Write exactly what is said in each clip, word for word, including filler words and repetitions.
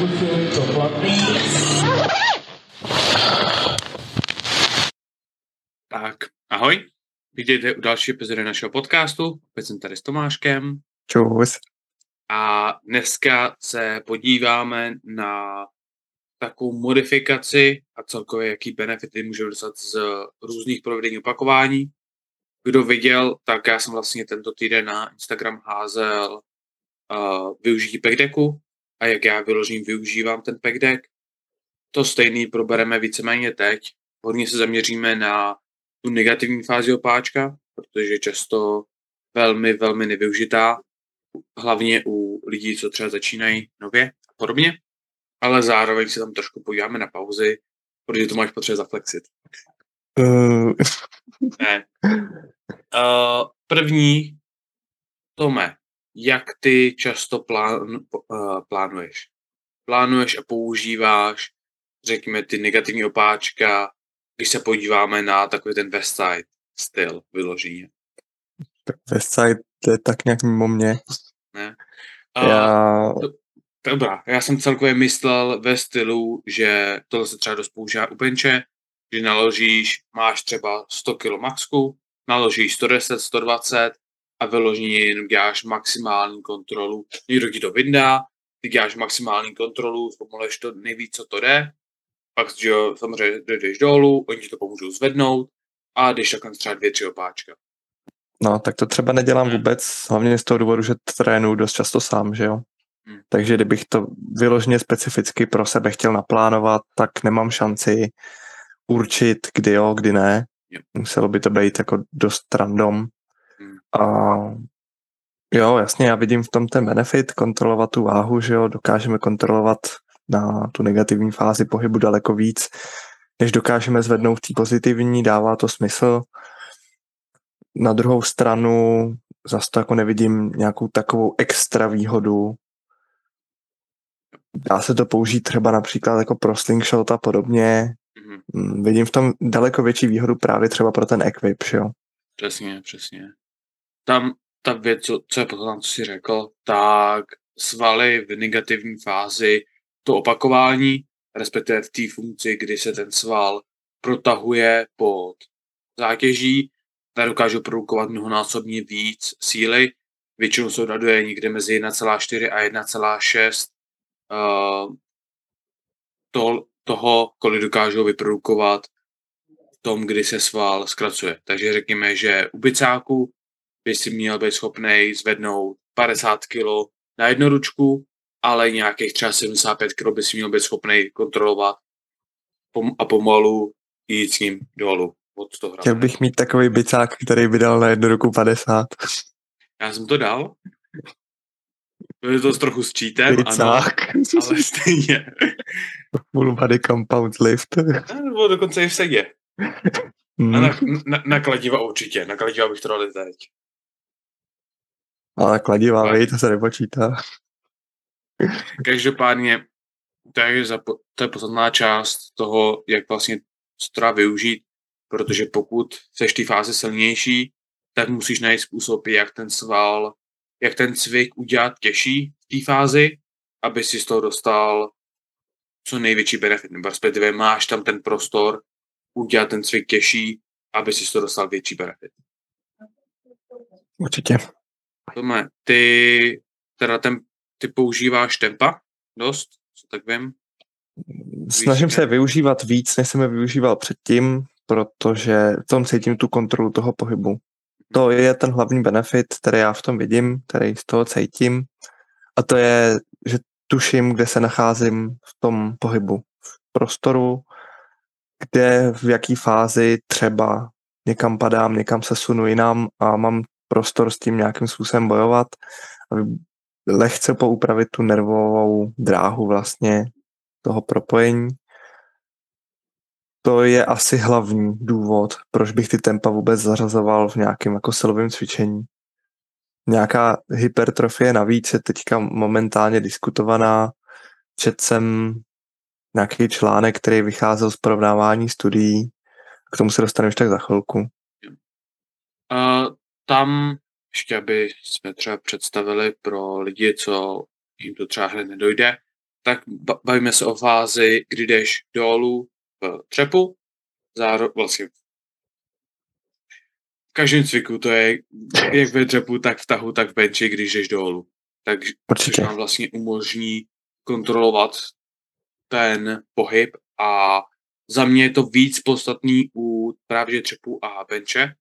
pokusili, to platí. Tak, ahoj. Vítejte u další epizody našeho podcastu. Opět jsem tady s Tomáškem. Čus. A dneska se podíváme na takovou modifikaci a celkově jaký benefity můžeme dostat z různých provedení opakování. Kdo viděl, tak já jsem vlastně tento týden na Instagram házel uh, využití PecDecku a jak já vyložím využívám ten PecDeck. To stejný probereme víceméně teď. Hodně se zaměříme na tu negativní fázi opáčka, protože je často velmi, velmi nevyužitá, hlavně u lidí, co třeba začínají nově a podobně, ale zároveň se tam trošku podíváme na pauzy, protože to máš potřeba zaflexit. Uh... Ne. Uh, první, Tome, jak ty často plán, uh, plánuješ? Plánuješ a používáš, řekněme, ty negativní opáčka, když se podíváme na takový ten Westside styl vyložení. Tak Westside je tak nějak mimo mě. Ne. Uh, já... To, dobrá, já jsem celkově myslel ve stylu, že tohle se třeba dost používá u Bence, že naložíš, máš třeba sto kilo maxku, naložíš sto deset, sto dvacet a vyloženě jenom děláš maximální kontrolu. Někdo ti to vyndá, ty děláš maximální kontrolu, zpomaluješ to nejvíc, co to jde, pak že samozřejmě jdeš dolů, oni ti to pomůžou zvednout a jdeš takhle třeba dvě, tři opáčka. No, tak to třeba nedělám hmm. vůbec, hlavně z toho důvodu, že trénuju dost často sám, že jo? Hmm. Takže kdybych to vyloženě specificky pro sebe chtěl naplánovat, tak nemám šanci určit, kdy jo, kdy ne. Yep. Muselo by to být jako dost random. Hmm. A jo, jasně, já vidím v tom ten benefit, kontrolovat tu váhu, že jo, dokážeme kontrolovat na tu negativní fázi pohybu daleko víc, než dokážeme zvednout v té pozitivní, dává to smysl. Na druhou stranu zase to jako nevidím nějakou takovou extra výhodu. Dá se to použít třeba například jako pro slingshot a podobně. Mm-hmm. Vidím v tom daleko větší výhodu právě třeba pro ten equip, jo? Přesně, přesně. Tam ta věc, co, co je potom, co jsi řekl, tak svaly v negativní fázi to opakování, respektive v té funkci, kdy se ten sval protahuje pod zátěží, ta dokáže produkovat mnohonásobně víc síly. Většinou se odhaduje někde mezi jedna celá čtyři a jedna celá šest uh, to, toho, kolik dokážou vyprodukovat v tom, kdy se sval zkracuje. Takže řekněme, že u bicáku by si měl být schopnej zvednout padesát kilo na jednoručku, ale nějakých třeba sedmdesát pět kilo by si měl být schopnej kontrolovat a pomalu jít s ním dolů. Chtěl bych mít takový bicák, který by dal na jednu ruku padesát. Já jsem to dal. To je to s trochu sčítem. Bicák. Ano, ale stejně. Full body compound lift. Nebo dokonce i v sedě. Mm. A na, na, na kladiva určitě. Na kladiva bych to dal teď. Ale kladiva, no. Vej, to se nepočítá. Každopádně to je, to je podstatná část toho, jak vlastně to využít. Protože pokud seš té fáze silnější, tak musíš najít způsob, jak ten sval, jak ten cvik udělat těžší v té fázi, aby si z toho dostal co největší benefit. Nebo respektive máš tam ten prostor udělat ten cvik těžší, aby si z toho dostal větší benefit. Určitě. Tome, ty teda ten, ty používáš tempa dost, co tak vím? Snažím se využívat víc, než jsem je využíval předtím, protože v tom cítím tu kontrolu toho pohybu. To je ten hlavní benefit, který já v tom vidím, který z toho cítím. A to je, že tuším, kde se nacházím v tom pohybu. V prostoru, kde, v jaký fázi třeba někam padám, někam se sunu jinam a mám prostor s tím nějakým způsobem bojovat. A lehce poupravit tu nervovou dráhu vlastně toho propojení. To je asi hlavní důvod, proč bych ty tempa vůbec zařazoval v nějakém jako silovém cvičení. Nějaká hypertrofie navíc je teďka momentálně diskutovaná. Četl jsem nějaký článek, který vycházel z porovnávání studií. K tomu se dostaneme tak za chvilku. Uh, tam ještě, aby jsme třeba představili pro lidi, co jim to třeba hned nedojde, tak bavíme se o fázi, kdy jdeš dolů v třepu, zároveň vlastně v každém cviku to je jak ve dřepu, tak v tahu, tak v benči, když jdeš dolů. Takže nám vlastně umožní kontrolovat ten pohyb a za mě je to víc podstatný u právě dřepu a benče,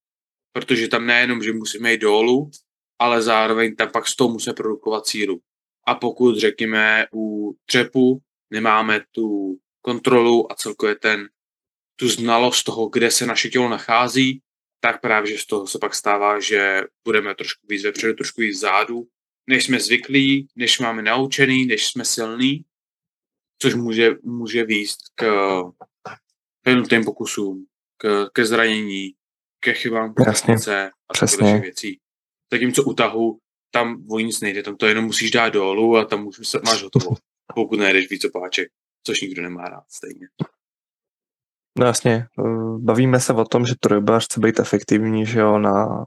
protože tam nejenom, že musíme jít dolů, ale zároveň tam pak z toho musíme produkovat sílu. A pokud, řekněme, u dřepu nemáme tu kontrolu a celkově ten, tu znalost toho, kde se naše tělo nachází, tak právě z toho se pak stává, že budeme trošku víc vepředu, trošku víc vzadu, než jsme zvyklí, než máme naučený, než jsme silní, což může, může vést k jednotným pokusům, k, ke zranění, ke chybám koncentrace a takových věcí. Zatímco u tahu tam o nic nejde, tam to jenom musíš dát dolů a tam už máš hotovo, pokud nejdeš víc opáček, což nikdo nemá rád stejně. No jasně, bavíme se o tom, že trojbař chce být efektivní, že jo, na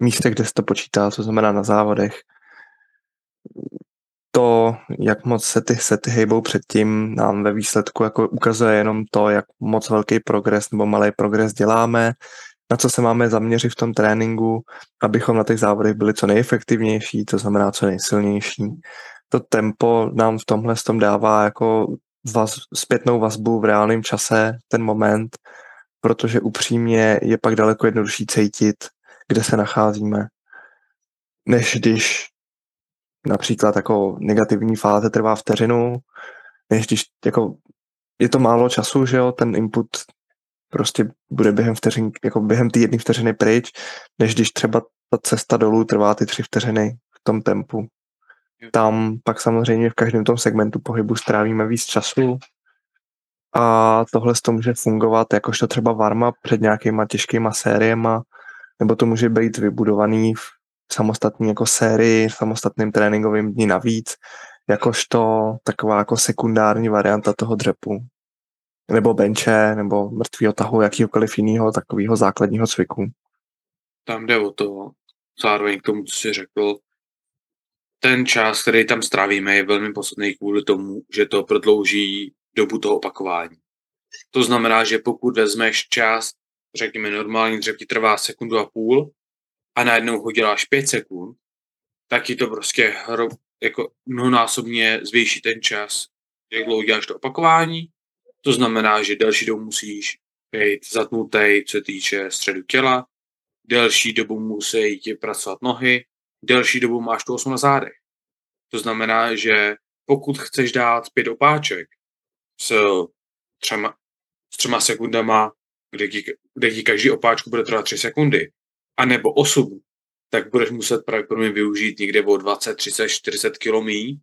místech, kde se to počítá, to znamená na závodech. To, jak moc se ty sety hejbou předtím, nám ve výsledku jako ukazuje jenom to, jak moc velký progres nebo malý progres děláme, na co se máme zaměřit v tom tréninku, abychom na těch závodech byli co nejefektivnější, to znamená co nejsilnější. To tempo nám v tomhle tom dává jako vaz, zpětnou vazbu v reálném čase, ten moment, protože upřímně je pak daleko jednodušší cítit, kde se nacházíme, než když například jako negativní fáze trvá vteřinu, než když jako je to málo času, že jo, ten input prostě bude během vteřin, jako během ty jedné vteřiny pryč, než když třeba ta cesta dolů trvá ty tři vteřiny v tom tempu. Tam pak samozřejmě v každém tom segmentu pohybu strávíme víc času a tohle to může fungovat jakožto třeba varma před nějakýma těžkýma sériema, nebo to může být vybudovaný v samostatní jako sérii, v samostatným tréninkovým dní navíc, jakožto taková jako sekundární varianta toho dřepu. Nebo benče, nebo mrtvýho tahu, jakýhokoliv jiného takového základního cviku. Tam jde o to, zároveň k tomu, co jsi řekl, ten čas, který tam strávíme, je velmi podstatný kvůli tomu, že to prodlouží dobu toho opakování. To znamená, že pokud vezmeš čas, řekněme normální dřep ti trvá sekundu a půl a najednou ho děláš pět sekund, tak ti to prostě hro, jako mnohonásobně zvýší ten čas, jak dlouho děláš to opakování. To znamená, že delší dobu musíš být zatnutý, co se týče středu těla, delší dobu musí ti pracovat nohy, delší dobu máš tu osu na zádech. To znamená, že pokud chceš dát pět opáček s třema, s třema sekundama, kde ti, kde ti každý opáčku bude trvat tři sekundy, anebo osm, tak budeš muset pravděpodobně využít někde o dvacet, třicet, čtyřicet kilomí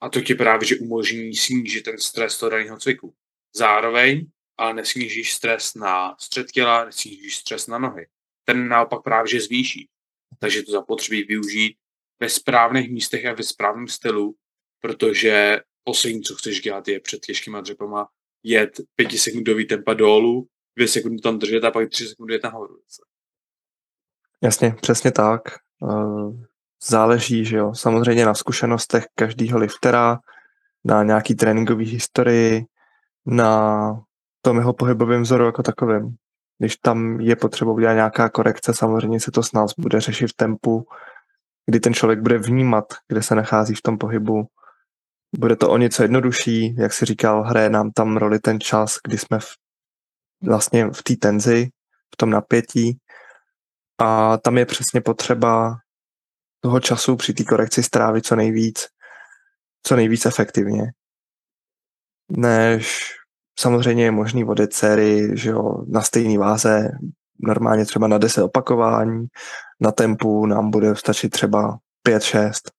a to ti právě že umožní snížit ten stres toho daného cviku. Zároveň, ale nesnížíš stres na střed těla, nesnížíš stres na nohy. Ten naopak právě že zvýší. Takže to zapotřebí využít ve správných místech a ve správném stylu, protože poslední, co chceš dělat, je před těžkýma dřepama jet pětisekundový tempa dolů, dvě sekundy tam držet a pak tři sekundy jet nahoru. Jasně, přesně tak. Záleží, že jo, samozřejmě na zkušenostech každého liftera, na nějaký tréninkové historii, na tom jeho pohybovém vzoru jako takovém. Když tam je potřeba udělat nějaká korekce, samozřejmě se to s nás bude řešit v tempu, kdy ten člověk bude vnímat, kde se nachází v tom pohybu. Bude to o něco jednodušší, jak si říkal, hraje nám tam roli ten čas, kdy jsme v, vlastně v té tenzi, v tom napětí a tam je přesně potřeba toho času při té korekci strávit co nejvíc, co nejvíc efektivně. Než samozřejmě je možný vodit sérii, že jo, na stejné váze, normálně třeba na deset opakování, na tempu nám bude stačit třeba pět šest.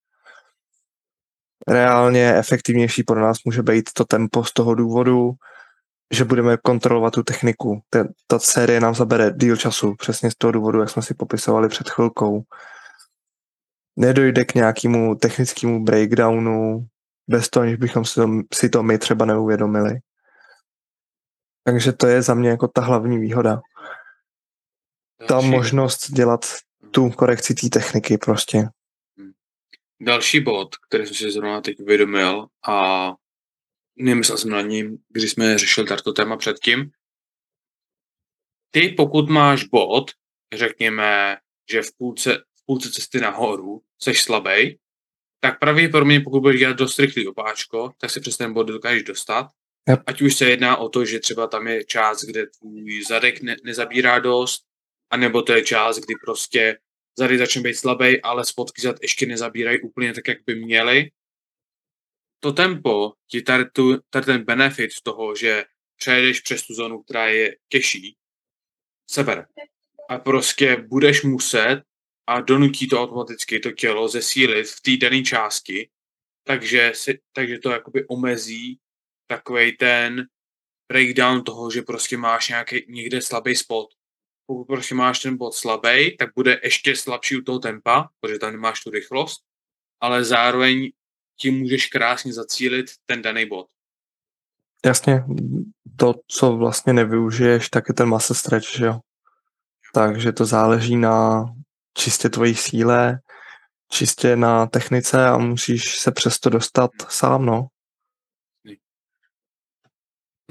Reálně efektivnější pro nás může být to tempo z toho důvodu, že budeme kontrolovat tu techniku. Ten, ta série nám zabere díl času, přesně z toho důvodu, jak jsme si popisovali před chvilkou. Nedojde k nějakému technickému breakdownu, bez toho, aniž bychom si to, si to my třeba neuvědomili. Takže to je za mě jako ta hlavní výhoda. Další. Ta možnost dělat tu korekci té techniky prostě. Další bod, který jsem si zrovna teď uvědomil a nemyslel jsem na ní, když jsme řešili tato téma předtím. Ty, pokud máš bod, řekněme, že v půlce, v půlce cesty nahoru seš slabej, tak pravděpodobně, pokud budeš dělat dost rychlý opáčko, tak se přes ten bod dokážeš dostat. Yep. Ať už se jedná o to, že třeba tam je část, kde tvůj zadek ne- nezabírá dost, anebo to je část, kdy prostě zadek začne být slabý, ale spodky zad ještě nezabírají úplně tak, jak by měly. To tempo ti tady, tu, tady ten benefit toho, že přejedeš přes tu zónu, která je těžší, seber. A prostě budeš muset a donutí to automaticky to tělo zesílit v té dané části, takže, si, takže to jakoby omezí takovej ten breakdown toho, že prostě máš nějaký někde slabý spot. Pokud prostě máš ten bod slabý, tak bude ještě slabší u toho tempa, protože tam nemáš tu rychlost, ale zároveň tím můžeš krásně zacílit ten daný bod. Jasně, to, co vlastně nevyužiješ, tak je ten muscle stretch, že jo? Takže to záleží na čistě tvojí síle, čistě na technice a musíš se přesto dostat sám, no.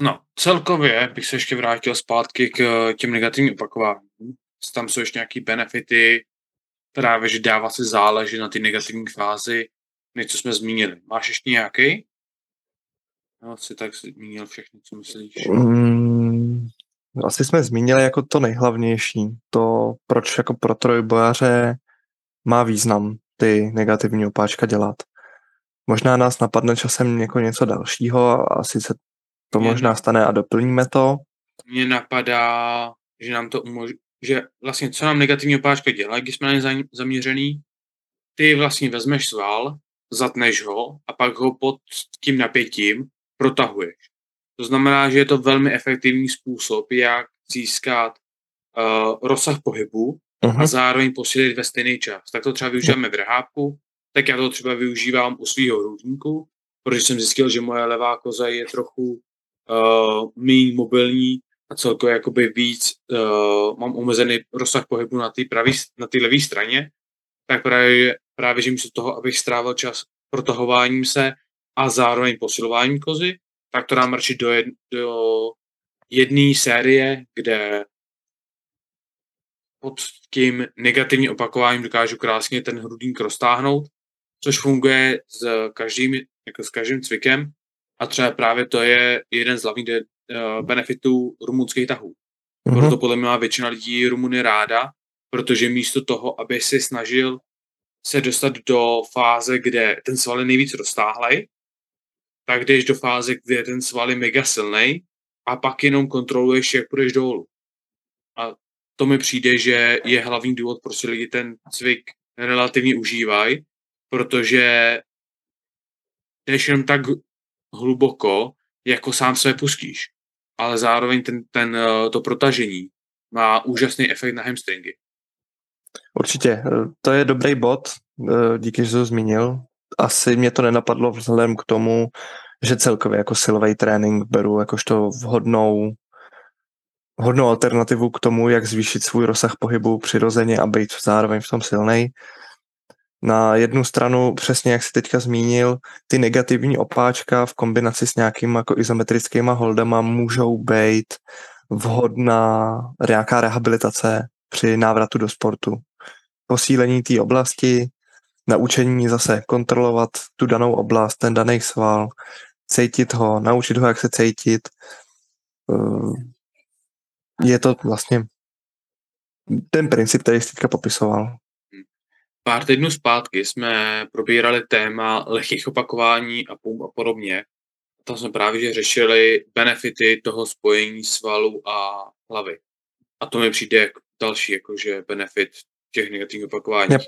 No, celkově bych se ještě vrátil zpátky k těm negativním opakováním. Tam jsou ještě nějaké benefity, právě, že dává se záležet na ty negativní fázi, než co jsme zmínili. Máš ještě nějaký? No, jsi tak zmínil všechno, co myslíš? Mm, asi jsme zmínili jako to nejhlavnější, to, proč jako pro trojbojaře má význam ty negativní opáčka dělat. Možná nás napadne časem jako něco dalšího, asi se to mě možná stane a doplníme to. Mně napadá, že nám to umožní, že vlastně co nám negativní opáčka dělá, když jsme na ně zaměřený, ty vlastně vezmeš sval, zatneš ho a pak ho pod tím napětím protahuješ. To znamená, že je to velmi efektivní způsob, jak získat uh, rozsah pohybu uh-huh. a zároveň posílit ve stejný čas. Tak to třeba využíváme v rehábku, tak já to třeba využívám u svýho hrudníku, protože jsem zjistil, že moje levá koza je trochu Uh, méně mobilní a celkově jakoby víc uh, mám omezený rozsah pohybu na té na té levé straně, tak právě, právě že místo toho, abych strávil čas protahováním se a zároveň posilováním kozy, tak to dám radši do, jed, do jedné série, kde pod tím negativním opakováním dokážu krásně ten hrudník roztáhnout, což funguje s každým, jako s každým cvikem. A třeba právě to je jeden z hlavních de- benefitů rumunských tahů. Mm-hmm. Proto podle mě má většina lidí Rumuny ráda, protože místo toho, aby se snažil se dostat do fáze, kde ten sval je nejvíc roztáhlej, tak jdeš do fáze, kde ten sval je mega silnej a pak jenom kontroluješ, jak půjdeš dolů. A to mi přijde, že je hlavní důvod, proč lidi ten cvik relativně užívají, protože jdeš jenom tak hluboko, jako sám sebe pustíš. Ale zároveň ten, ten, to protažení má úžasný efekt na hamstringy. Určitě. To je dobrý bod, díky, že jsi to zmínil. Asi mě to nenapadlo vzhledem k tomu, že celkově jako silový trénink beru jakožto vhodnou, vhodnou alternativu k tomu, jak zvýšit svůj rozsah pohybu přirozeně a být zároveň v tom silnej. Na jednu stranu, přesně jak jsi teďka zmínil, ty negativní opáčka v kombinaci s nějakými jako izometrickými holdama můžou být vhodná nějaká rehabilitace při návratu do sportu. Posílení té oblasti, naučení zase kontrolovat tu danou oblast, ten daný sval, cítit ho, naučit ho, jak se cítit. Je to vlastně ten princip, který jsi teďka popisoval. Pár týdnů zpátky jsme probírali téma lehkých opakování a pump a podobně. Tam jsme právě že řešili benefity toho spojení svalů a hlavy. A to mi přijde jako další jakože benefit těch negativních opakování. Yep.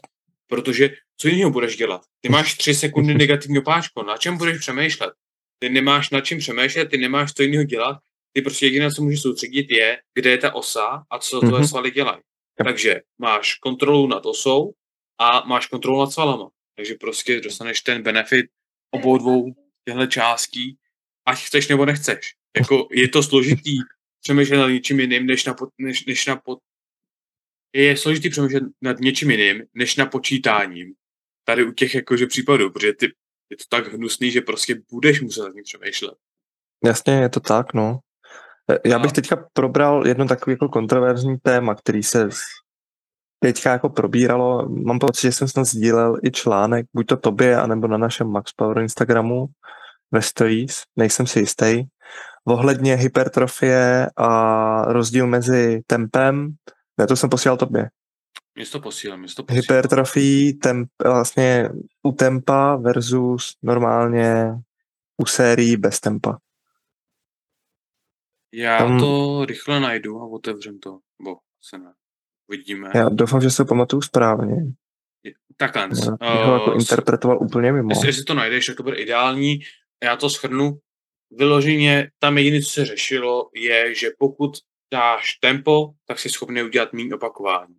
Protože co jiného budeš dělat? Ty máš tři sekundy negativní opáčko. Na čem budeš přemýšlet? Ty nemáš na čem přemýšlet, ty nemáš co jiného dělat. Ty prostě jediné, co můžeš soustředit, je, kde je ta osa a co tvoje mm-hmm. svaly dělají. Yep. Takže máš kontrolu nad osou a máš kontrolu nad svalama. Takže prostě dostaneš ten benefit obou dvou těchto částí, ať chceš nebo nechceš. Jako je to složitý přemýšlet nad něčím jiným, než na, po, než, než na po, je složitý přemýšlet nad něčím jiným, než na počítáním. Tady u těch jakože případů, protože ty, je to tak hnusný, že prostě budeš muset nad ním přemýšlet. Jasně, je to tak, no. Já bych teďka probral jedno takové jako kontroverzní téma, který se teďka jako probíralo. Mám pocit, že jsem snad sdílel i článek, buď to tobě, anebo na našem Max Power Instagramu ve stories, nejsem si jistý, ohledně hypertrofie a rozdíl mezi tempem, ne, to jsem posílal tobě. Mě to posílám, mě to posílám. Hypertrofii, temp, vlastně u tempa versus normálně u sérií bez tempa. Já Tam... to rychle najdu a otevřem to, bo se ne, vidíme. Já doufám, že se pamatuju správně. Je, takhle. Já uh, jako interpretoval s... úplně mimo. Jestli, jestli to najdeš, tak to bude ideální. Já to shrnu. Vyloženě tam jediné, co se řešilo, je, že pokud dáš tempo, tak jsi schopný udělat méně opakování.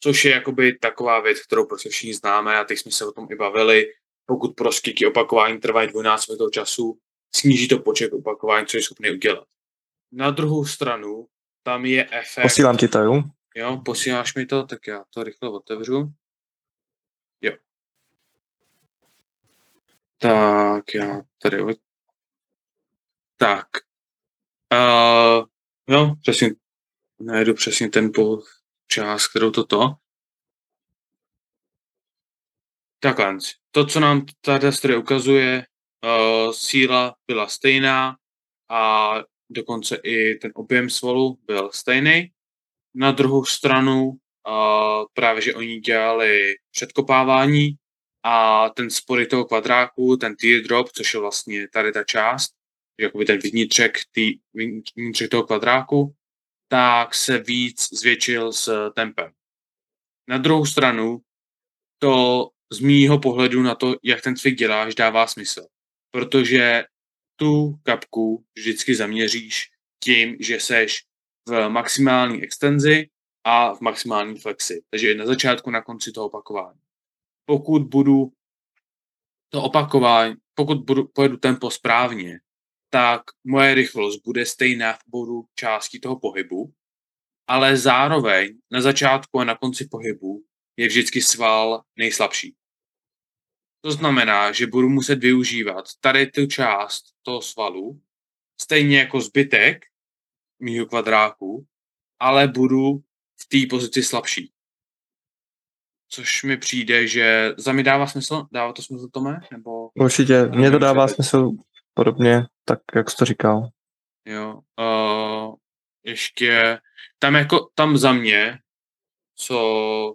Což je jakoby taková věc, kterou prostě všichni známe a teď jsme se o tom i bavili. Pokud proskyky opakování trvají dvojnásobek toho času, sníží to počet opakování, co je schopný udělat. Na druhou stranu, tam je efekt... Posílám ti to, jo? Jo, posíláš mi to, tak já to rychle otevřu. Jo. Tak, já tady... Tak. Uh, jo, přesně... Najdu přesně ten po část, kterou toto. Takhle. To, co nám tady studie ukazuje, uh, síla byla stejná a dokonce i ten objem svalů byl stejný. Na druhou stranu uh, právě, že oni dělali předkopávání a ten spory toho kvadráku, ten teardrop, což je vlastně tady ta část, jakoby ten vnitřek, tý, vnitřek toho kvadráku, tak se víc zvětšil s tempem. Na druhou stranu to z mýho pohledu na to, jak ten cvik děláš, dává smysl. Protože tu kapku vždycky zaměříš tím, že seš v maximální extenzi a v maximální flexi. Takže na začátku, na konci toho opakování. Pokud budu to opakování, pokud budu, pojedu tempo správně, tak moje rychlost bude stejná v obou částí toho pohybu, ale zároveň na začátku a na konci pohybu je vždycky sval nejslabší. To znamená, že budu muset využívat tady tu část toho svalu, stejně jako zbytek mýho kvadráku, ale budu v té pozici slabší. Což mi přijde, že za mě dává smysl, dává to smysl, Tome? Nebo... Určitě, mně to dává smysl podobně, tak jak jsi to říkal. Jo, uh, ještě, tam jako, tam za mě, co...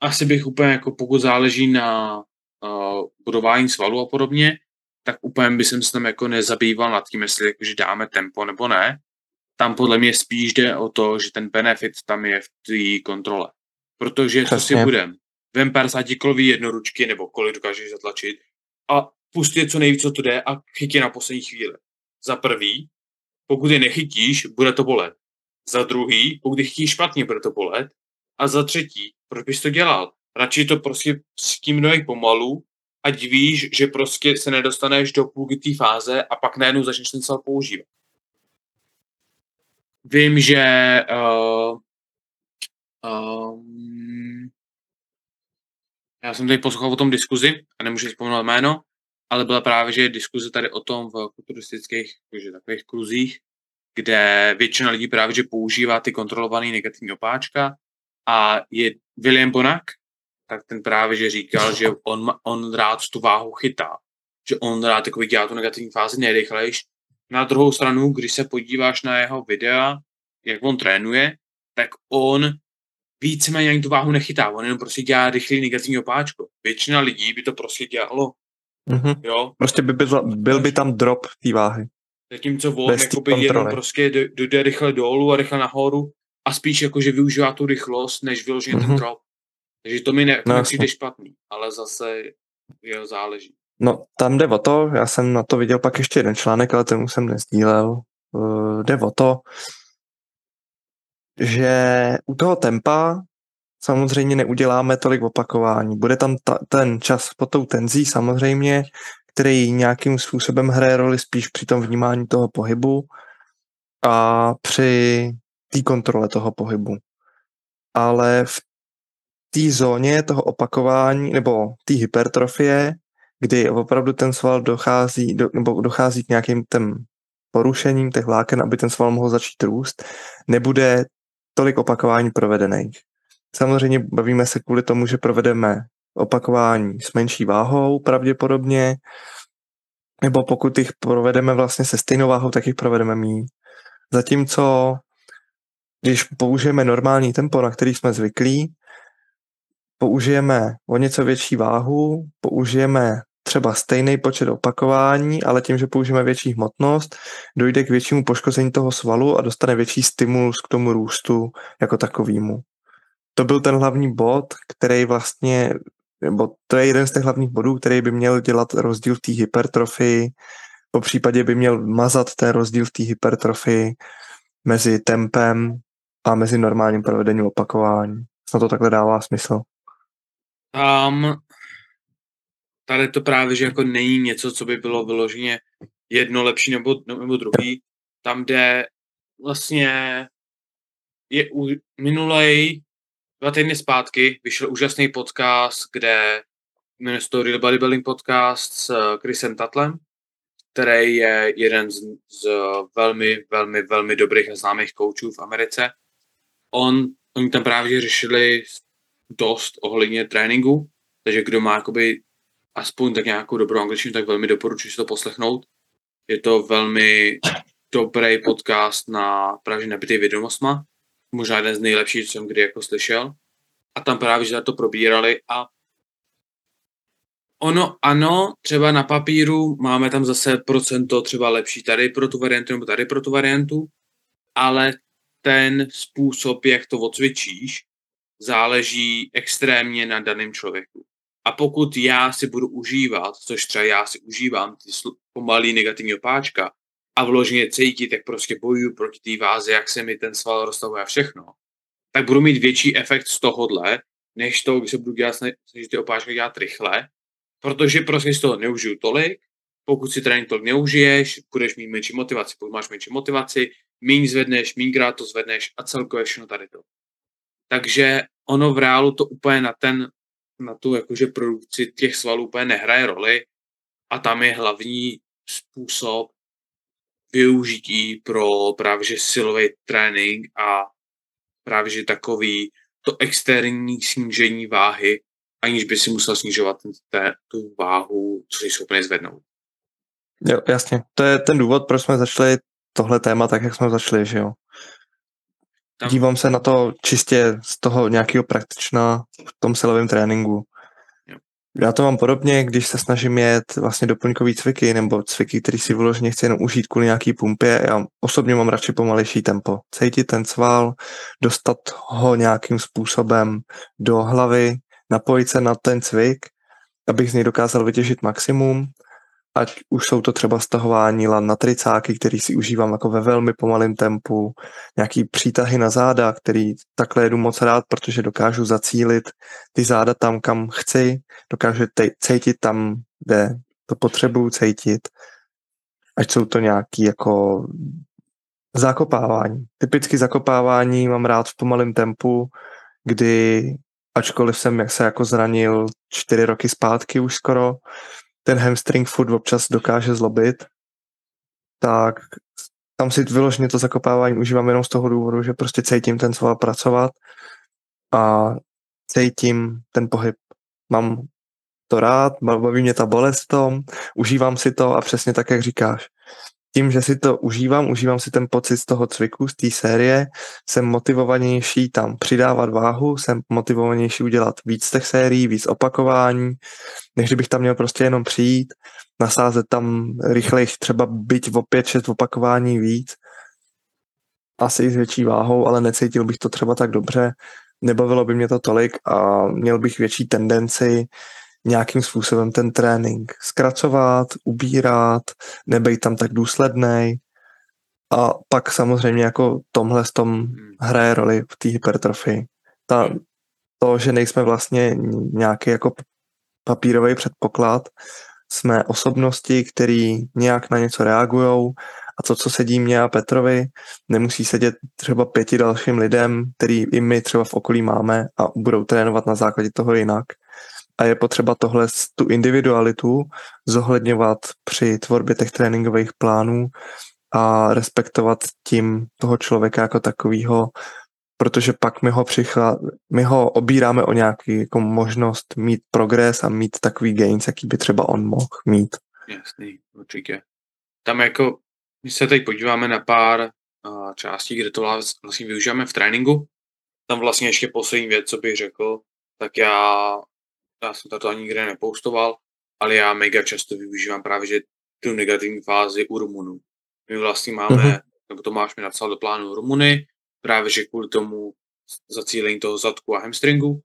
Asi bych úplně, jako pokud záleží na uh, budování svalů a podobně, tak úplně bych se tam jako nezabýval nad tím, jestli jako, že dáme tempo nebo ne. Tam podle mě spíš jde o to, že ten benefit tam je v té kontrole. Protože co si budem, vem padesátikilový jednoručky nebo kolik dokážeš zatlačit a pust je co nejvíc, co to jde a chytě na poslední chvíli. Za prvý, pokud je nechytíš, bude to bolet. Za druhý, pokud je chytíš špatně, bude to bolet. A za třetí, proč bys to dělal? Radši to prostě s tím dojde pomalu, ať víš, že prostě se nedostaneš do půlky té fáze a pak najednou začneš ten sval používat. Vím, že uh, um, já jsem tady poslouchal o tom diskuzi a nemůžu vzpomenout jméno, ale byla právě, že je diskuze tady o tom v kulturistických takových kruzích, kde většina lidí právě, že používá ty kontrolované negativní opáčka. A je William Bonak, tak ten právě, že říkal, že on, on rád tu váhu chytá. Že on rád takový dělá tu negativní fázi nejrychlejší. Na druhou stranu, když se podíváš na jeho videa, jak on trénuje, tak on víceméně ani tu váhu nechytá. On jenom prostě dělá rychlý negativní opáčko. Většina lidí by to prostě dělalo. Mm-hmm. Jo? Prostě by byl, byl by tam drop té váhy. Zatímco on jenom prostě jde rychle dolů a rychle nahoru. A spíš jakože využívá tu rychlost, než vyloženě mm-hmm. ten drop. Takže to mi ne, no, nepřijde špatný, ale zase jeho záleží. No, tam jde o to, já jsem na to viděl pak ještě jeden článek, ale ten už jsem nesdílel. Uh, jde o to, že u toho tempa samozřejmě neuděláme tolik opakování. Bude tam ta, ten čas pod tou tenzí samozřejmě, který nějakým způsobem hraje roli spíš při tom vnímání toho pohybu a při té kontrole toho pohybu. Ale v té zóně toho opakování, nebo té hypertrofie, kdy opravdu ten sval dochází, do, nebo dochází k nějakým těm porušením těch vláken, aby ten sval mohl začít růst, nebude tolik opakování provedených. Samozřejmě bavíme se kvůli tomu, že provedeme opakování s menší váhou pravděpodobně, nebo pokud jich provedeme vlastně se stejnou váhou, tak jich provedeme míň. Zatímco, když použijeme normální tempo, na který jsme zvyklí, použijeme o něco větší váhu, použijeme třeba stejný počet opakování, ale tím, že použijeme větší hmotnost, dojde k většímu poškození toho svalu a dostane větší stimulus k tomu růstu jako takovému. To byl ten hlavní bod, který vlastně, nebo to je jeden z těch hlavních bodů, který by měl dělat rozdíl v té hypertrofii, po případě by měl mazat ten rozdíl v té hypertrofii mezi tempem a mezi normálním provedením opakování. Snad to takhle dává smysl. Um, tady to právě, že jako není něco, co by bylo vyloženě jedno lepší nebo, nebo druhý. Tam, kde vlastně je u, minulej dva týdny zpátky vyšel úžasný podcast, kde jmenuje se to Real Bodybuilding Podcast s Chrisem Tatlem, který je jeden z, z velmi, velmi, velmi dobrých a známých koučů v Americe. On, oni tam právě řešili dost ohledně tréninku, takže kdo má jakoby aspoň tak nějakou dobrou angličtinu, tak velmi doporučuji si to poslechnout. Je to velmi dobrý podcast na právě nabitý vědomostma. Možná jeden z nejlepších, co jsem kdy jako slyšel. A tam právě, že to probírali a ono, ano, třeba na papíru máme tam zase procento třeba lepší tady pro tu variantu nebo tady pro tu variantu, ale ten způsob, jak to odcvičíš, záleží extrémně na daném člověku. A pokud já si budu užívat, což třeba já si užívám, ty pomalý negativní opáčka a vložně cítit, jak prostě bojuju proti té váze, jak se mi ten sval rozstavuje a všechno, tak budu mít větší efekt z tohohle, než to, když se budu dělat, když ty opáčky dělat rychle, protože prostě z toho neužiju tolik. Pokud si trénink tolik neužiješ, budeš mít menší motivaci, pokud máš menší motivaci, míň zvedneš, mínkrát to zvedneš a celkově všechno tady to. Takže ono v reálu to úplně na ten, na tu jakože produkci těch svalů úplně nehraje roli a tam je hlavní způsob využití pro právě že silový trénink a právě že takový to externí snížení váhy, aniž by si musel snižovat ten, ten, tu váhu, co jsi schopný zvednout. Jo, jasně. To je ten důvod, proč jsme začali tohle téma tak, jak jsme začali, že jo. Tam. Dívám se na to čistě z toho nějakého praktična v tom silovém tréninku. Jo. Já to mám podobně, když se snažím jet vlastně doplňkový cviky nebo cviky, který si vyloženě chci jenom užít kvůli nějaký pumpě. Já osobně mám radši pomalejší tempo. Cítit ten sval, dostat ho nějakým způsobem do hlavy, napojit se na ten cvik, abych z něj dokázal vytěžit maximum, ať už jsou to třeba stahování lan na tricáky, který si užívám jako ve velmi pomalém tempu, nějaký přítahy na záda, který takhle jedu moc rád, protože dokážu zacílit ty záda tam, kam chci, dokážu te- cítit tam, kde to potřebuju cítit, ať jsou to nějaký jako zakopávání. Typicky zakopávání mám rád v pomalém tempu, kdy ačkoliv jsem se jako zranil čtyři roky zpátky už skoro, ten hamstring furt občas dokáže zlobit, tak tam si vyloženě to zakopávání užívám jenom z toho důvodu, že prostě cítím ten sval pracovat a cítím ten pohyb. Mám to rád, baví mě ta bolest v tom, užívám si to a přesně tak, jak říkáš. Tím, že si to užívám, užívám si ten pocit z toho cviku, z té série, jsem motivovanější tam přidávat váhu, jsem motivovanější udělat víc těch sérií, víc opakování, než kdybych tam měl prostě jenom přijít, nasázet tam rychlejch třeba byť o pět šest opakování víc, asi s větší váhou, ale necítil bych to třeba tak dobře, nebavilo by mě to tolik a měl bych větší tendenci nějakým způsobem ten trénink zkracovat, ubírat, nebejt tam tak důslednej. A pak samozřejmě jako tomhle s tom hraje roli v té hypertrofii. Ta, to, že nejsme vlastně nějaký jako papírový předpoklad, jsme osobnosti, který nějak na něco reagujou a to, co sedí mě a Petrovi, nemusí sedět třeba pěti dalším lidem, který i my třeba v okolí máme a budou trénovat na základě toho jinak. a je potřeba tohle, tu individualitu zohledňovat při tvorbě těch tréninkových plánů a respektovat tím toho člověka jako takovýho, protože pak my ho, přichla, my ho obíráme o nějaký jako možnost mít progres a mít takový gains, jaký by třeba on mohl mít. Jasný, určitě. Tam jako, když se teď podíváme na pár uh, částí, kde to vlastně využíváme v tréninku, tam vlastně ještě poslední věc, co bych řekl, tak já, já jsem to nikde nepoustoval, ale já mega často využívám právě že tu negativní fázi u Rumunů. My vlastně máme, uh-huh. nebo Tomáš mi napsal do plánu Rumuny, právě že kvůli tomu zacílení toho zadku a hamstringu.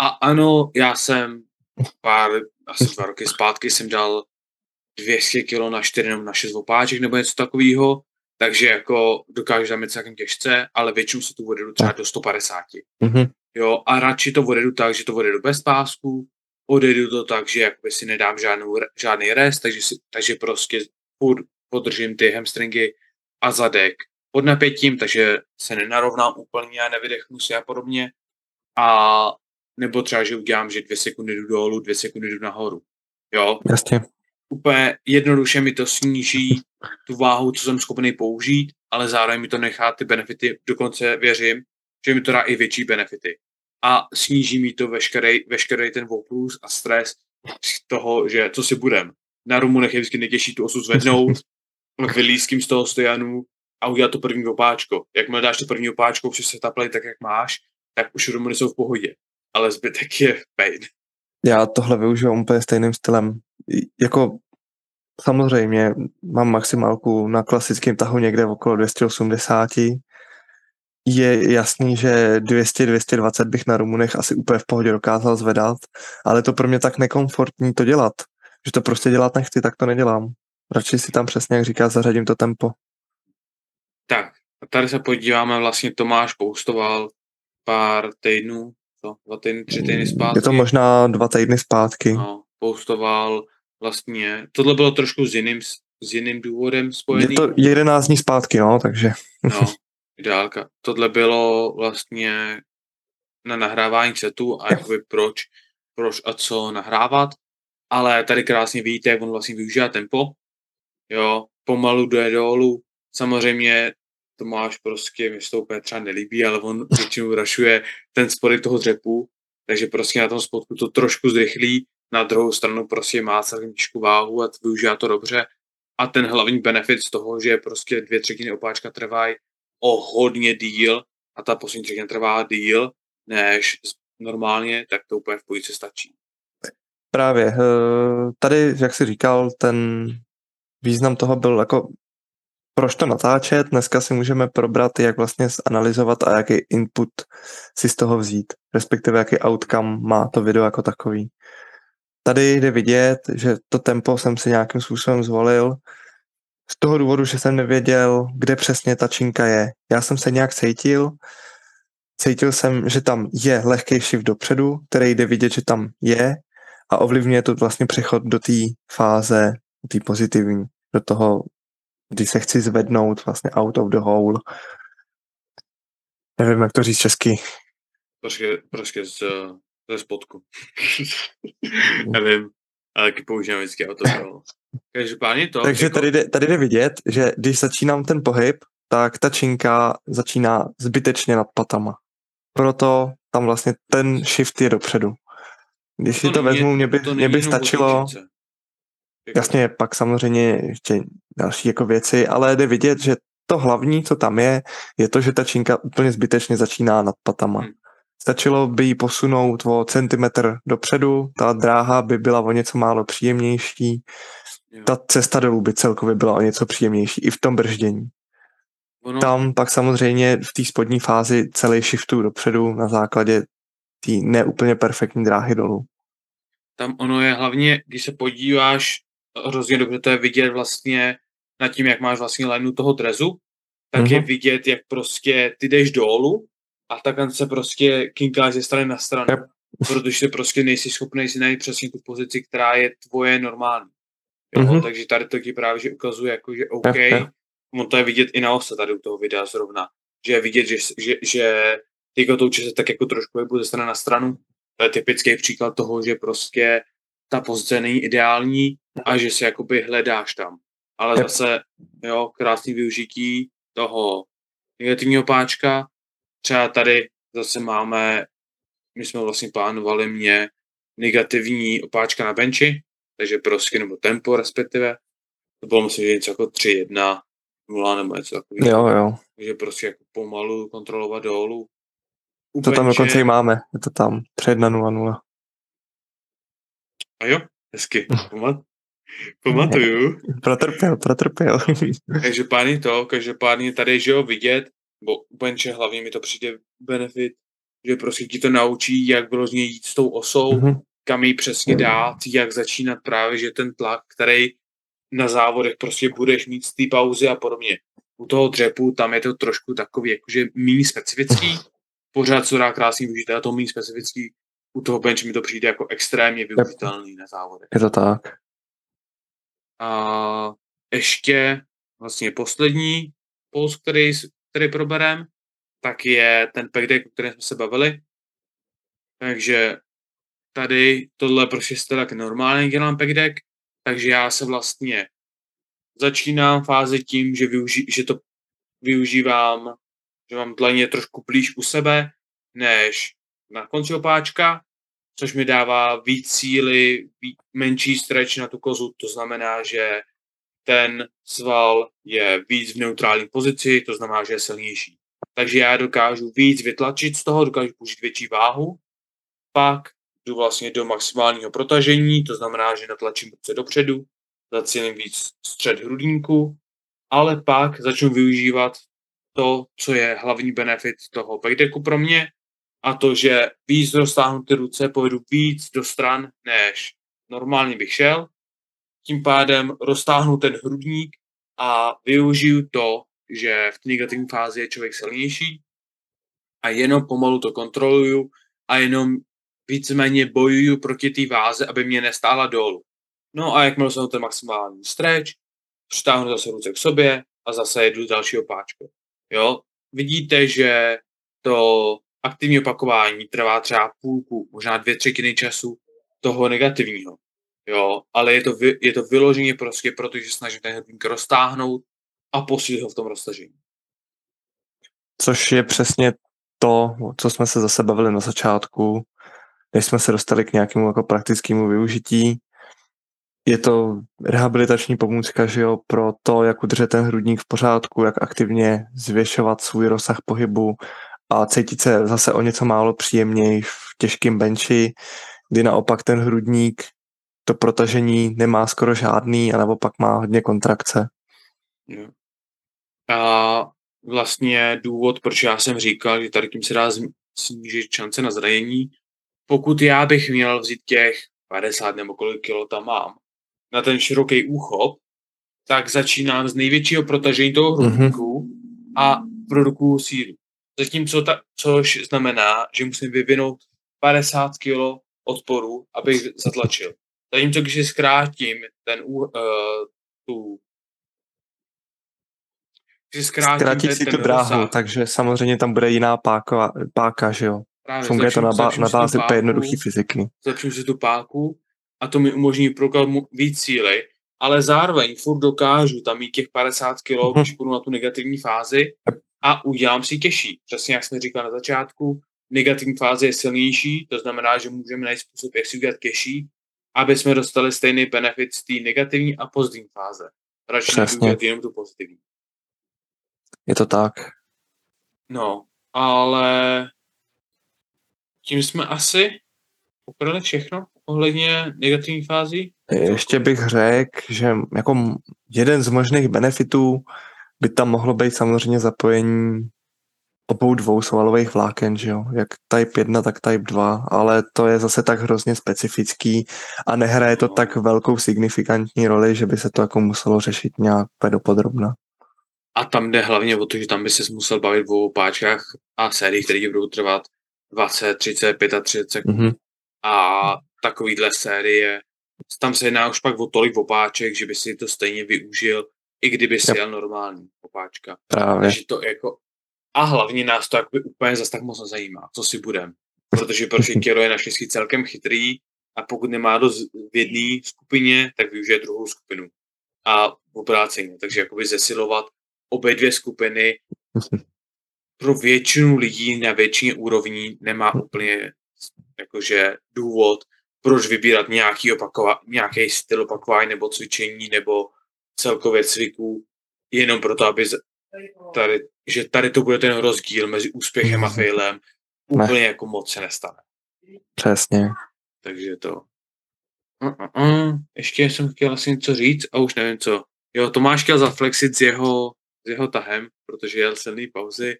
A ano, já jsem pár, asi dva roky zpátky jsem dal dvě stě kilo na čtyři nebo na šest opáček nebo něco takového, takže jako dokážu zamět celkem těžce, ale většinou se tu odjedu třeba do sto padesát. Mm-hmm. Jo, a radši to odjedu tak, že to odjedu bez pásku, odjedu to tak, že jakoby si nedám žádnou, žádný rest, takže, si, takže prostě podržím ty hamstringy a zadek pod napětím, takže se nenarovnám úplně a nevydechnu si a podobně. A nebo třeba, že udělám, že dvě sekundy jdu dolů, dvě sekundy jdu nahoru. Jo? Jasně. Úplně jednoduše mi to sníží tu váhu, co jsem schopný použít, ale zároveň mi to nechá ty benefity, dokonce věřím, že mi to dá i větší benefity. A sníží mi to veškerý, veškerý ten voklus a stres z toho, že co si budem. Na Rumunech je vždycky nejtěžší tu osu zvednout, vylízkým z toho stojanu a udělat to první opáčko. Jakmile dáš to první opáčko, přes se taplej tak, jak máš, tak už Rumuny jsou v pohodě. Ale zbytek je v pain. Já tohle využívám úplně stejným stylem. Jako samozřejmě mám maximálku na klasickém tahu někde okolo dvě stě osmdesát. Je jasný, že dvě stě až dvě stě dvacet bych na Rumunech asi úplně v pohodě dokázal zvedat, ale je to pro mě tak nekomfortní to dělat, že to prostě dělat nechci, tak to nedělám. Radši si tam přesně, jak říká, zařadím to tempo. Tak, a tady se podíváme, vlastně Tomáš postoval pár týdnů, to, dva týdny, tři týdny zpátky. Je to možná dva týdny zpátky. No, postoval vlastně, tohle bylo trošku s jiným, s jiným důvodem spojený. Je to jedenáct dní zpátky, no, takže. No, ideálka. Tohle bylo vlastně na nahrávání setu a jakoby proč, proč a co nahrávat, ale tady krásně vidíte, jak on vlastně využívá tempo, jo, pomalu jde dolů. Samozřejmě Tomáš prostě, mě to úplně třeba nelíbí, ale on většinou rašuje ten spodek toho dřepu, takže prostě na tom spodku to trošku zrychlí, na druhou stranu prostě má celkem těžkou váhu a využívá to dobře. A ten hlavní benefit z toho, že prostě dvě třetiny opáčka trvají o hodně díl a ta poslední třetina trvá díl než normálně, tak to úplně v pojici stačí. Právě. Tady, jak jsi říkal, ten význam toho byl jako proč to natáčet, dneska si můžeme probrat, jak vlastně analyzovat a jaký input si z toho vzít, respektive jaký outcome má to video jako takový. Tady jde vidět, že to tempo jsem si nějakým způsobem zvolil z toho důvodu, že jsem nevěděl, kde přesně ta činka je. Já jsem se nějak cítil, cítil jsem, že tam je lehký shift dopředu, který jde vidět, že tam je a ovlivňuje to vlastně přechod do té fáze, do té pozitivní, do toho, kdy se chci zvednout vlastně out of the hole. Nevím, jak to říct česky. Prostě, prostě z, ze spodku. Nevím, ale taky používám vždycky out of the hole. Každopádně to... Takže jako... tady, jde, tady jde vidět, že když začínám ten pohyb, tak ta činka začíná zbytečně nad patama. Proto tam vlastně ten shift je dopředu. Když si to, to vezmu, mě by, mě by stačilo... Jasně, pak samozřejmě ještě další jako věci, ale jde vidět, že to hlavní, co tam je, je to, že ta činka úplně zbytečně začíná nad patama. Hmm. Stačilo by ji posunout o centimetr dopředu, ta dráha by byla o něco málo příjemnější, jo. Ta cesta dolů by celkově byla o něco příjemnější, i v tom brždění. Ono... Tam pak samozřejmě v té spodní fázi celý shiftu dopředu na základě té neúplně perfektní dráhy dolů. Tam ono je hlavně, když se podíváš, hrozně dobře to je vidět vlastně nad tím, jak máš vlastně lineu toho drezu, tak mm-hmm. je vidět, jak prostě ty jdeš dolů a takhle se prostě kinkáš ze strany na stranu, yep. protože ty prostě nejsi schopný si najít přesně tu pozici, která je tvoje normální. Mm-hmm. Takže tady to ti právě že ukazuje, jako, že OK, yep. on to je vidět i na ose tady u toho videa zrovna, že je vidět, že, že, že ty kotouče se tak jako trošku jebu ze strany na stranu, To je typický příklad toho, že prostě ta pozice není ideální a že se jakoby hledáš tam. Ale zase, jo, krásný využití toho negativního páčka. Třeba tady zase máme, my jsme vlastně plánovali mě negativní opáčka na benči, takže prostě, nebo tempo respektive, to bylo myslím, že něco jako tři jedna nula nebo něco takového. Jo, jo. Takže prostě jako pomalu kontrolovat dolů. U to benče, tam dokonce i máme, je to tam tři jedna nula nula. A jo, hezky, Pomat, pamatuju. protrpěl, protrpěl. Každopádně to, každopádně tady, že jo, vidět, bo u benče hlavně mi to přijde benefit, že prostě ti to naučí, jak vyloženě jít s tou osou, mm-hmm. kam ji přesně dát, jak začínat právě, že ten tlak, který na závodech prostě budeš mít z té pauzy a podobně. U toho dřepu tam je to trošku takový, jakože méně specifický, pořád se dá krásně využít, a to méně specifický, u toho bench mi to přijde jako extrémně využitelný na závodech. Je to tak. A ještě vlastně poslední post, který, který proberem, tak je ten PecDeck, o kterém jsme se bavili. Takže tady tohle prostě se tak normálně dělám PecDeck, takže já se vlastně začínám fázi tím, že, využi- že to využívám, že mám dlaně trošku blíž u sebe, než na konci opáčka, což mi dává víc síly, víc, menší stretch na tu kozu, to znamená, že ten sval je víc v neutrální pozici, to znamená, že je silnější. Takže já dokážu víc vytlačit z toho, dokážu použít větší váhu, pak jdu vlastně do maximálního protažení, to znamená, že natlačím ruce dopředu, zacílím víc střed hrudníku, ale pak začnu využívat to, co je hlavní benefit toho PecDecku pro mě, a to, že víc roztáhnu ty ruce, pojedu víc do stran, než normálně bych šel, tím pádem roztáhnu ten hrudník a využiju to, že v té negativní fázi je člověk silnější a jenom pomalu to kontroluju a jenom víceméně bojuju proti té váze, aby mě nestála dolů. No a jakmile jsem ten maximální stretch, přitáhnu zase ruce k sobě a zase jedu další opáčku. Jo? Vidíte, že to aktivní opakování trvá třeba půlku, možná dvě třetiny času toho negativního. Jo? Ale je to, vy, je to vyloženě prostě, protože snažím ten hrudník roztáhnout a posílit ho v tom roztažení. Což je přesně to, co jsme se zase bavili na začátku, než jsme se dostali k nějakému jako praktickému využití. Je to rehabilitační pomůcka, že jo, pro to, jak udržet ten hrudník v pořádku, jak aktivně zvětšovat svůj rozsah pohybu a cítit se zase o něco málo příjemněji v těžkém benči, kdy naopak ten hrudník to protažení nemá skoro žádný a naopak má hodně kontrakce. Jo. A vlastně důvod, proč já jsem říkal, že tady tím se dá snížit šance na zranění, pokud já bych měl vzít těch padesát nebo kolik kilo tam mám na ten široký úchop, tak začínám z největšího protažení toho hrudníku mm-hmm. a produkuju sílu. Zatímco ta, což znamená, že musím vyvinout padesát kilo odporu, abych zatlačil. Zatímco, když si zkrátím ten uh, tu zkrátí si tu dráhu, rozsah. Takže samozřejmě tam bude jiná páka, páka že jo? Právě, funguje začím, to na, ba- na bázi úplně jednoduchý fyziky. Začnu si tu páku a to mi umožní proklad víc síly, ale zároveň furt dokážu tam mít těch padesát kilo, mm-hmm. když půjdu na tu negativní fázi a udělám si těžší. Přesně jak jsme říkali na začátku, negativní fáze je silnější, to znamená, že můžeme najít způsob, jak si udělat těžší, aby jsme dostali stejný benefit z té negativní a pozitivní fáze. Radši udělat jenom tu pozitivní. Je to tak. No, ale tím jsme asi ukryli všechno ohledně negativní fází. Ještě bych řekl, že jako jeden z možných benefitů by tam mohlo být samozřejmě zapojení obou dvou svalových vláken, že jo? Jak type jedna, tak type dva, ale to je zase tak hrozně specifický a nehraje to no. tak velkou signifikantní roli, že by se to jako muselo řešit nějak dopodrobna. A tam jde hlavně o to, že tam by se musel bavit o páčkách a sériích, které budou trvat dvacet, třicet, třicet pět sekund. Mm-hmm. A takovýhle série, tam se jedná už pak o tolik opáček, že by si to stejně využil, i kdyby si jel normální opáčka. Právě. Takže to jako, a hlavně nás to jakoby úplně zas tak moc nezajímá, co si budem. protože prostě tělo je naše si celkem chytrý a pokud nemá dost v jedné skupině, tak využije druhou skupinu. A obráceně. Takže jakoby zesilovat obě dvě skupiny pro většinu lidí na většině úrovní nemá úplně jakože důvod, proč vybírat nějaký, opakova- nějaký styl opakování nebo cvičení nebo celkově cviků, jenom proto, aby z- tady, že tady to bude ten rozdíl mezi úspěchem a failem, úplně ne. Jako moc se nestane. Přesně. Takže to. Uh, uh, uh. Ještě jsem chtěl asi něco říct a už nevím co. Jo, Tomáš chtěl zaflexit s jeho, s jeho tahem, protože jel silný pauzy,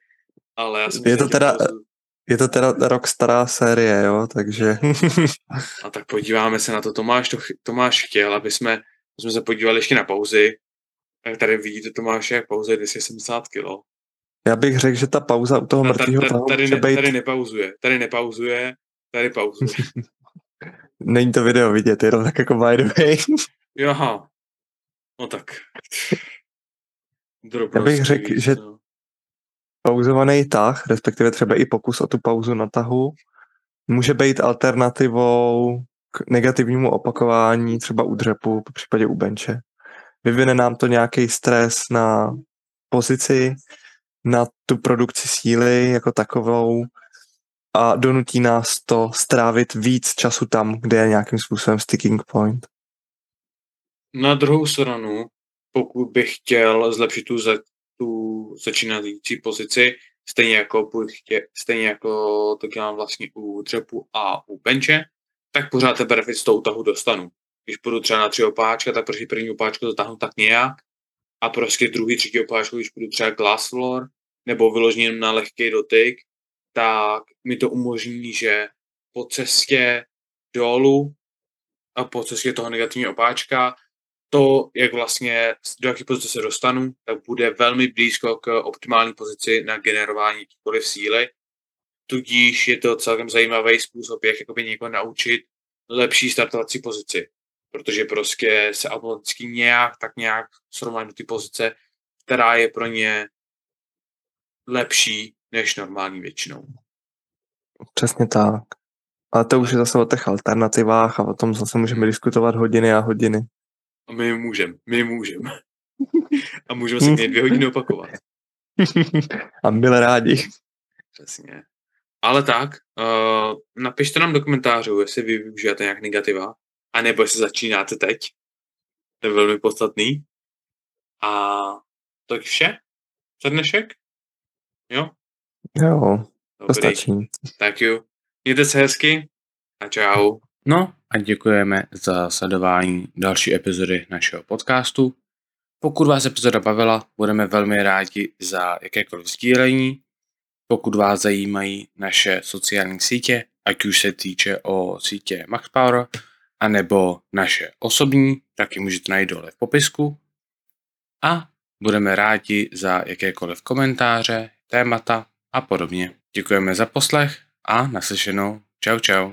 ale já jsem... Je to teda... Pauzu. Je to teda rok stará série, jo, takže... A tak podíváme se na to. Tomáš, to, Tomáš chtěl, aby jsme, jsme se podívali ještě na pauzy. Tady vidíte, Tomáše, pauze dvě stě sedmdesát kilo. Já bych řekl, že ta pauza u toho mrtvýho tahu tady, tady, být... tady nepauzuje, tady nepauzuje, tady pauzuje. Není to video vidět, jenom tak jako by the way. Joha, no tak. Já bych řekl, že... No. Pauzovaný tah, respektive třeba i pokus o tu pauzu na tahu, může být alternativou k negativnímu opakování třeba u dřepu, po případě u benče. Vyvine nám to nějaký stres na pozici, na tu produkci síly jako takovou a donutí nás to strávit víc času tam, kde je nějakým způsobem sticking point. Na druhou stranu, pokud bych chtěl zlepšit tu zet, tu začínající pozici, stejně jako, tě, stejně jako to dělám vlastně u dřepu a u benče, tak pořád ten benefit z toho tahu dostanu. Když půjdu třeba na tři opáčka, tak prostě první opáčku dotáhnu tak nějak a prostě druhý, třetí opáčku, když půjdu třeba glass floor nebo vyložením na lehký dotyk, tak mi to umožní, že po cestě dolů a po cestě toho negativního opáčka to, jak vlastně, do jaké pozice se dostanu, tak bude velmi blízko k optimální pozici na generování jakýkoliv síly. Tudíž je to celkem zajímavý způsob, jak jakoby někoho naučit lepší startovací pozici. Protože prostě se automaticky nějak, tak nějak srovnají do té pozice, která je pro ně lepší než normální většinou. Přesně tak. Ale to už je zase o těch alternativách a o tom zase můžeme diskutovat hodiny a hodiny. A my můžeme, my můžeme. A můžeme si mě dvě hodiny opakovat. A byli rádi. Přesně. Ale tak, uh, napište nám do komentářů, jestli vy využíváte nějak negativa, anebo jestli začínáte teď. To je velmi podstatný. A to je vše za dnešek? Jo? Jo, to stačí. Thank you. Mějte se hezky a čau. No a děkujeme za sledování další epizody našeho podcastu. Pokud vás epizoda bavila, budeme velmi rádi za jakékoliv sdílení. Pokud vás zajímají naše sociální sítě, ať už se týče o sítě Max Power, anebo naše osobní, tak ji můžete najít dole v popisku. A budeme rádi za jakékoliv komentáře, témata a podobně. Děkujeme za poslech a naslyšenou. Čau čau.